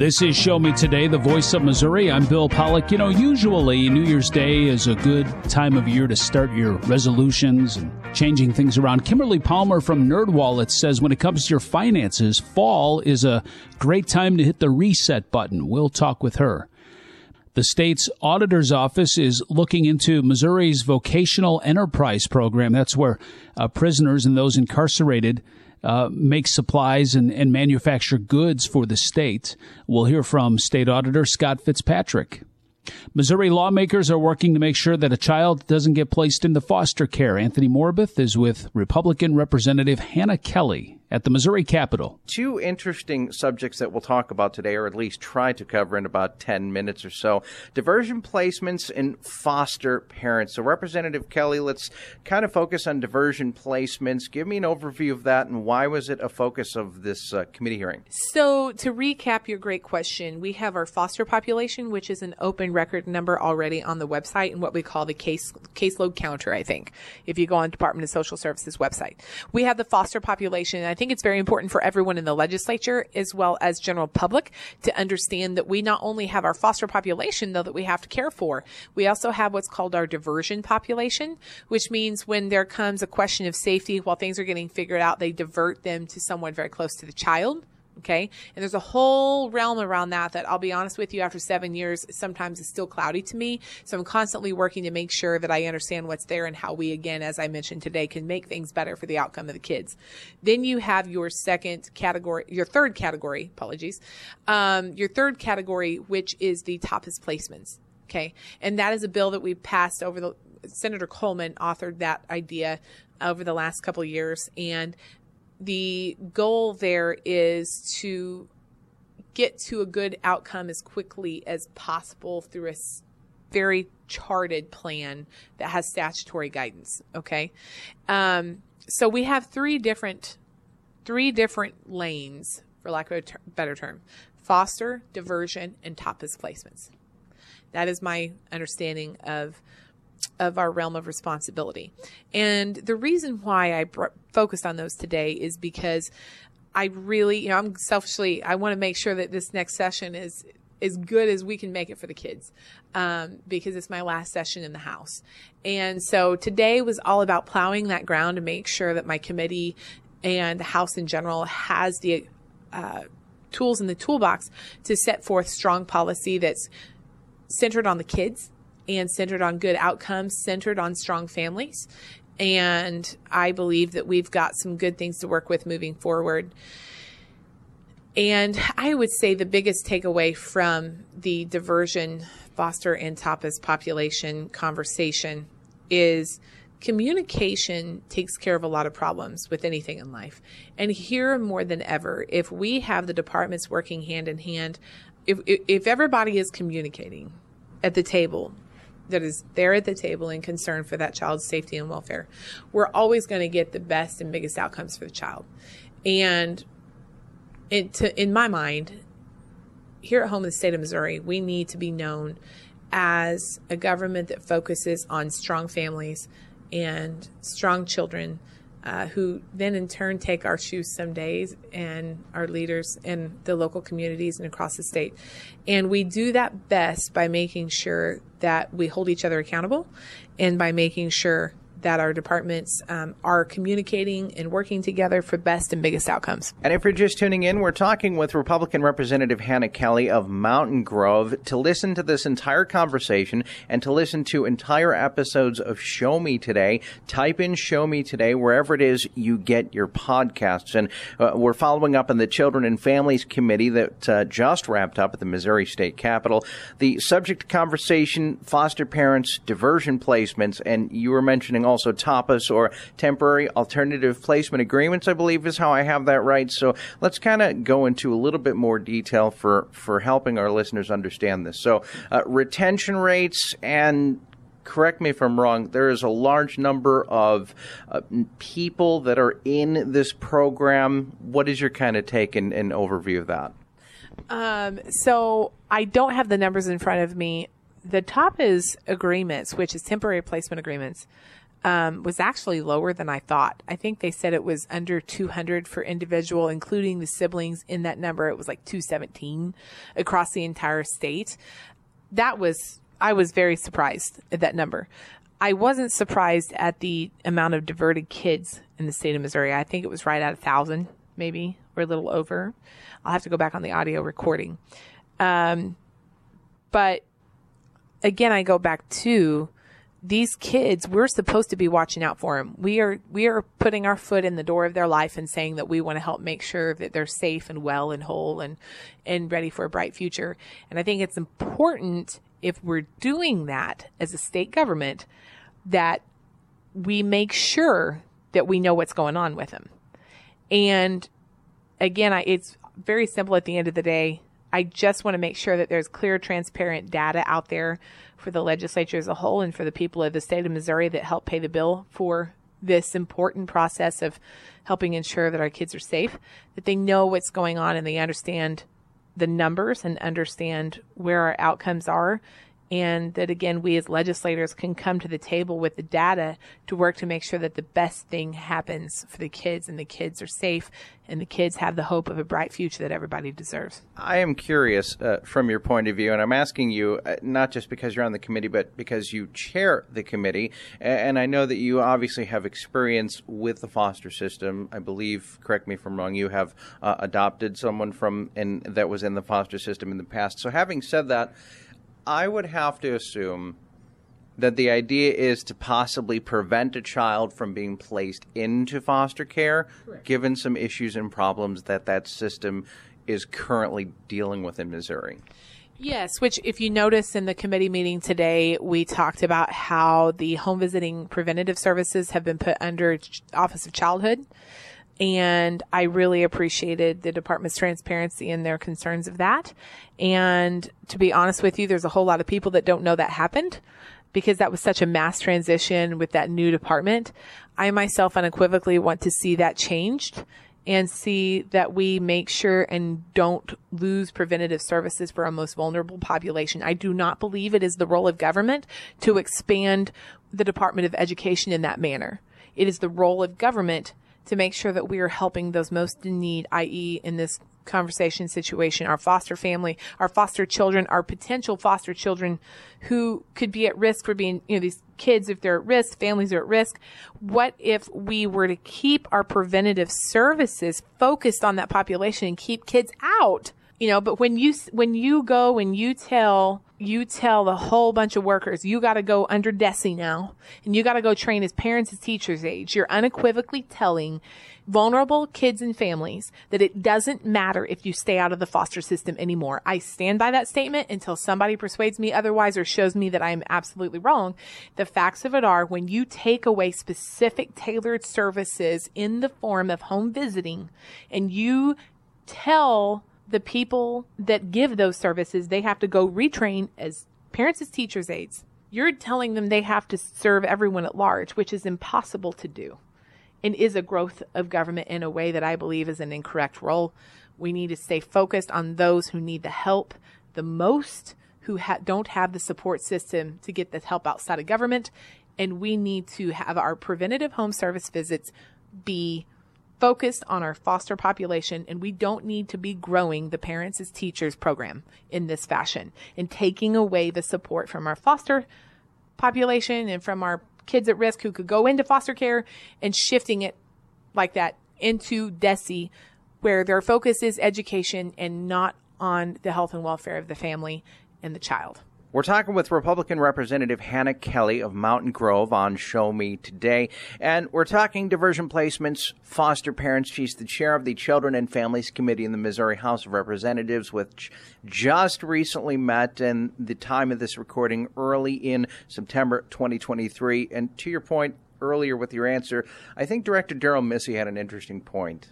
This is Show Me Today, the voice of Missouri. I'm Bill Pollack. You know, usually New Year's Day is a good time of year to start your resolutions and changing things around. Kimberly Palmer from NerdWallet says when it comes to your finances, fall is a great time to hit the reset button. We'll talk with her. The state's auditor's office is looking into Missouri's vocational enterprise program. That's where prisoners and those incarcerated make supplies and manufacture goods for the state. We'll hear from State Auditor Scott Fitzpatrick. Missouri lawmakers are working to make sure that a child doesn't get placed into foster care. Anthony Morabith is with Republican Representative Hannah Kelly at the Missouri Capitol. Two interesting subjects that we'll talk about today, or at least try to cover in about 10 minutes or so. Diversion placements and foster parents. So Representative Kelly, let's kind of focus on diversion placements. Give me an overview of that, and why was it a focus of this committee hearing? So to recap your great question, we have our foster population, which is an open record number already on the website, and what we call the caseload counter, I think, if you go on Department of Social Services website. We have the foster population. I think it's very important for everyone in the legislature as well as general public to understand that we not only have our foster population, though, that we have to care for, we also have what's called our diversion population, which means when there comes a question of safety while things are getting figured out, they divert them to someone very close to the child. Okay. And there's a whole realm around that I'll be honest with you, after 7 years, sometimes it's still cloudy to me. So I'm constantly working to make sure that I understand what's there and how we, again, as I mentioned today, can make things better for the outcome of the kids. Then you have your third category, which is the TAPAS placements. Okay. And that is a bill that we passed over the, Senator Coleman authored that idea over the last couple of years. And the goal there is to get to a good outcome as quickly as possible through a very charted plan that has statutory guidance. Okay. So we have three different lanes, for lack of a better term: foster, diversion, and TAPAS placements. That is my understanding of our realm of responsibility. And the reason why I focused on those today is because I really, I'm selfishly, I want to make sure that this next session is as good as we can make it for the kids, because it's my last session in the House. And so today was all about plowing that ground to make sure that my committee and the House in general has the tools in the toolbox to set forth strong policy that's centered on the kids, and centered on good outcomes, centered on strong families. And I believe that we've got some good things to work with moving forward. And I would say the biggest takeaway from the diversion, foster, and TAPAS population conversation is communication takes care of a lot of problems with anything in life. And here more than ever, if we have the departments working hand in hand, if everybody is communicating at the table, that is there at the table and concern for that child's safety and welfare, we're always going to get the best and biggest outcomes for the child. And in my mind, here at home in the state of Missouri, we need to be known as a government that focuses on strong families and strong children, who then in turn take our shoes some days and our leaders and the local communities and across the state. And we do that best by making sure that we hold each other accountable and by making sure that our departments are communicating and working together for best and biggest outcomes. And if you're just tuning in, we're talking with Republican Representative Hannah Kelly of Mountain Grove. To listen to this entire conversation and to listen to entire episodes of Show Me Today, type in Show Me Today wherever it is you get your podcasts. And we're following up on the Children and Families Committee that just wrapped up at the Missouri State Capitol. The subject conversation, foster parents, diversion placements, and you were mentioning also TAPAS, or temporary alternative placement agreements, I believe is how I have that right. So let's kind of go into a little bit more detail for helping our listeners understand this. So retention rates, and correct me if I'm wrong, there is a large number of people that are in this program. What is your kind of take and overview of that? So I don't have the numbers in front of me. The TAPAS agreements, which is temporary placement agreements, was actually lower than I thought. I think they said it was under 200 for individual, including the siblings in that number. It was like 217 across the entire state. I was very surprised at that number. I wasn't surprised at the amount of diverted kids in the state of Missouri. I think it was right at 1,000 maybe, or a little over. I'll have to go back on the audio recording. But again, I go back to these kids. We're supposed to be watching out for them. We are putting our foot in the door of their life and saying that we want to help make sure that they're safe and well and whole and ready for a bright future. And I think it's important, if we're doing that as a state government, that we make sure that we know what's going on with them. And again, it's very simple at the end of the day. I just want to make sure that there's clear, transparent data out there for the legislature as a whole and for the people of the state of Missouri that help pay the bill for this important process of helping ensure that our kids are safe, that they know what's going on and they understand the numbers and understand where our outcomes are. And that, again, we as legislators can come to the table with the data to work to make sure that the best thing happens for the kids, and the kids are safe, and the kids have the hope of a bright future that everybody deserves. I am curious from your point of view, and I'm asking you not just because you're on the committee, but because you chair the committee. And I know that you obviously have experience with the foster system. I believe, correct me if I'm wrong, you have adopted someone that was in the foster system in the past. So having said that, I would have to assume that the idea is to possibly prevent a child from being placed into foster care, correct, given some issues and problems that system is currently dealing with in Missouri. Yes, which if you notice in the committee meeting today, we talked about how the home visiting preventative services have been put under Office of Childhood. And I really appreciated the department's transparency and their concerns of that. And to be honest with you, there's a whole lot of people that don't know that happened, because that was such a mass transition with that new department. I myself unequivocally want to see that changed and see that we make sure and don't lose preventative services for our most vulnerable population. I do not believe it is the role of government to expand the Department of Education in that manner. It is the role of government to make sure that we are helping those most in need, i.e. in this conversation situation, our foster family, our foster children, our potential foster children who could be at risk for being, these kids, if they're at risk, families are at risk. What if we were to keep our preventative services focused on that population and keep kids out? But when you go and you tell a whole bunch of workers, you got to go under DESE now, and you got to go train as parents as teachers age, you're unequivocally telling vulnerable kids and families that it doesn't matter if you stay out of the foster system anymore. I stand by that statement until somebody persuades me otherwise or shows me that I am absolutely wrong. The facts of it are, when you take away specific tailored services in the form of home visiting, and you tell the people that give those services they have to go retrain as parents as teachers aides, you're telling them they have to serve everyone at large, which is impossible to do and is a growth of government in a way that I believe is an incorrect role. We need to stay focused on those who need the help the most, who don't have the support system to get the help outside of government. And we need to have our preventative home service visits be focused on our foster population, and we don't need to be growing the Parents as Teachers program in this fashion and taking away the support from our foster population and from our kids at risk who could go into foster care, and shifting it like that into DESE, where their focus is education and not on the health and welfare of the family and the child. We're talking with Republican Representative Hannah Kelly of Mountain Grove on Show Me Today, and we're talking diversion placements, foster parents. She's the chair of the Children and Families Committee in the Missouri House of Representatives, which just recently met, and the time of this recording early in September 2023. And to your point earlier with your answer, I think Director Darrell Missy had an interesting point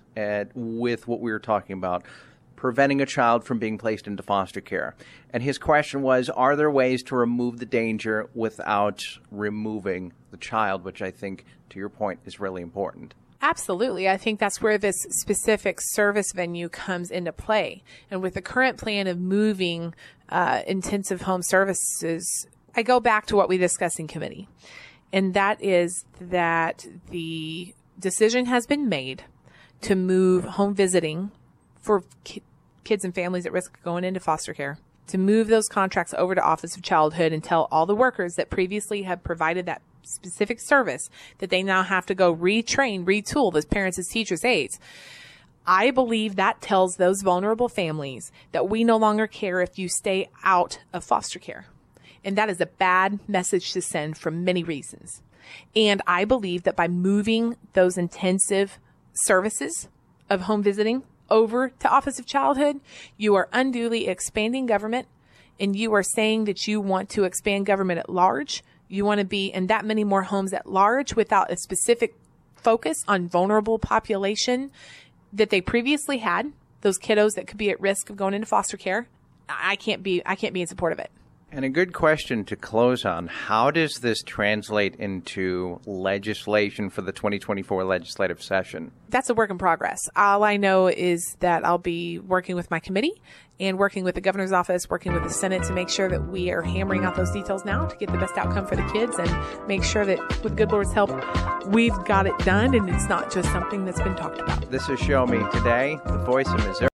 with what we were talking about, preventing a child from being placed into foster care. And his question was, are there ways to remove the danger without removing the child, which I think, to your point, is really important. Absolutely. I think that's where this specific service venue comes into play. And with the current plan of moving intensive home services, I go back to what we discussed in committee. and that is that the decision has been made to move home visiting for kids and families at risk of going into foster care, to move those contracts over to Office of Childhood and tell all the workers that previously have provided that specific service that they now have to go retrain, retool those parents as teachers, aides. I believe that tells those vulnerable families that we no longer care if you stay out of foster care. And that is a bad message to send for many reasons. And I believe that by moving those intensive services of home visiting over to Office of Childhood, you are unduly expanding government, and you are saying that you want to expand government at large. You want to be in that many more homes at large without a specific focus on vulnerable population that they previously had, those kiddos that could be at risk of going into foster care. I can't be in support of it. And a good question to close on, how does this translate into legislation for the 2024 legislative session? That's a work in progress. All I know is that I'll be working with my committee and working with the governor's office, working with the Senate to make sure that we are hammering out those details now to get the best outcome for the kids and make sure that with good Lord's help, we've got it done and it's not just something that's been talked about. This is Show Me Today, the voice of Missouri.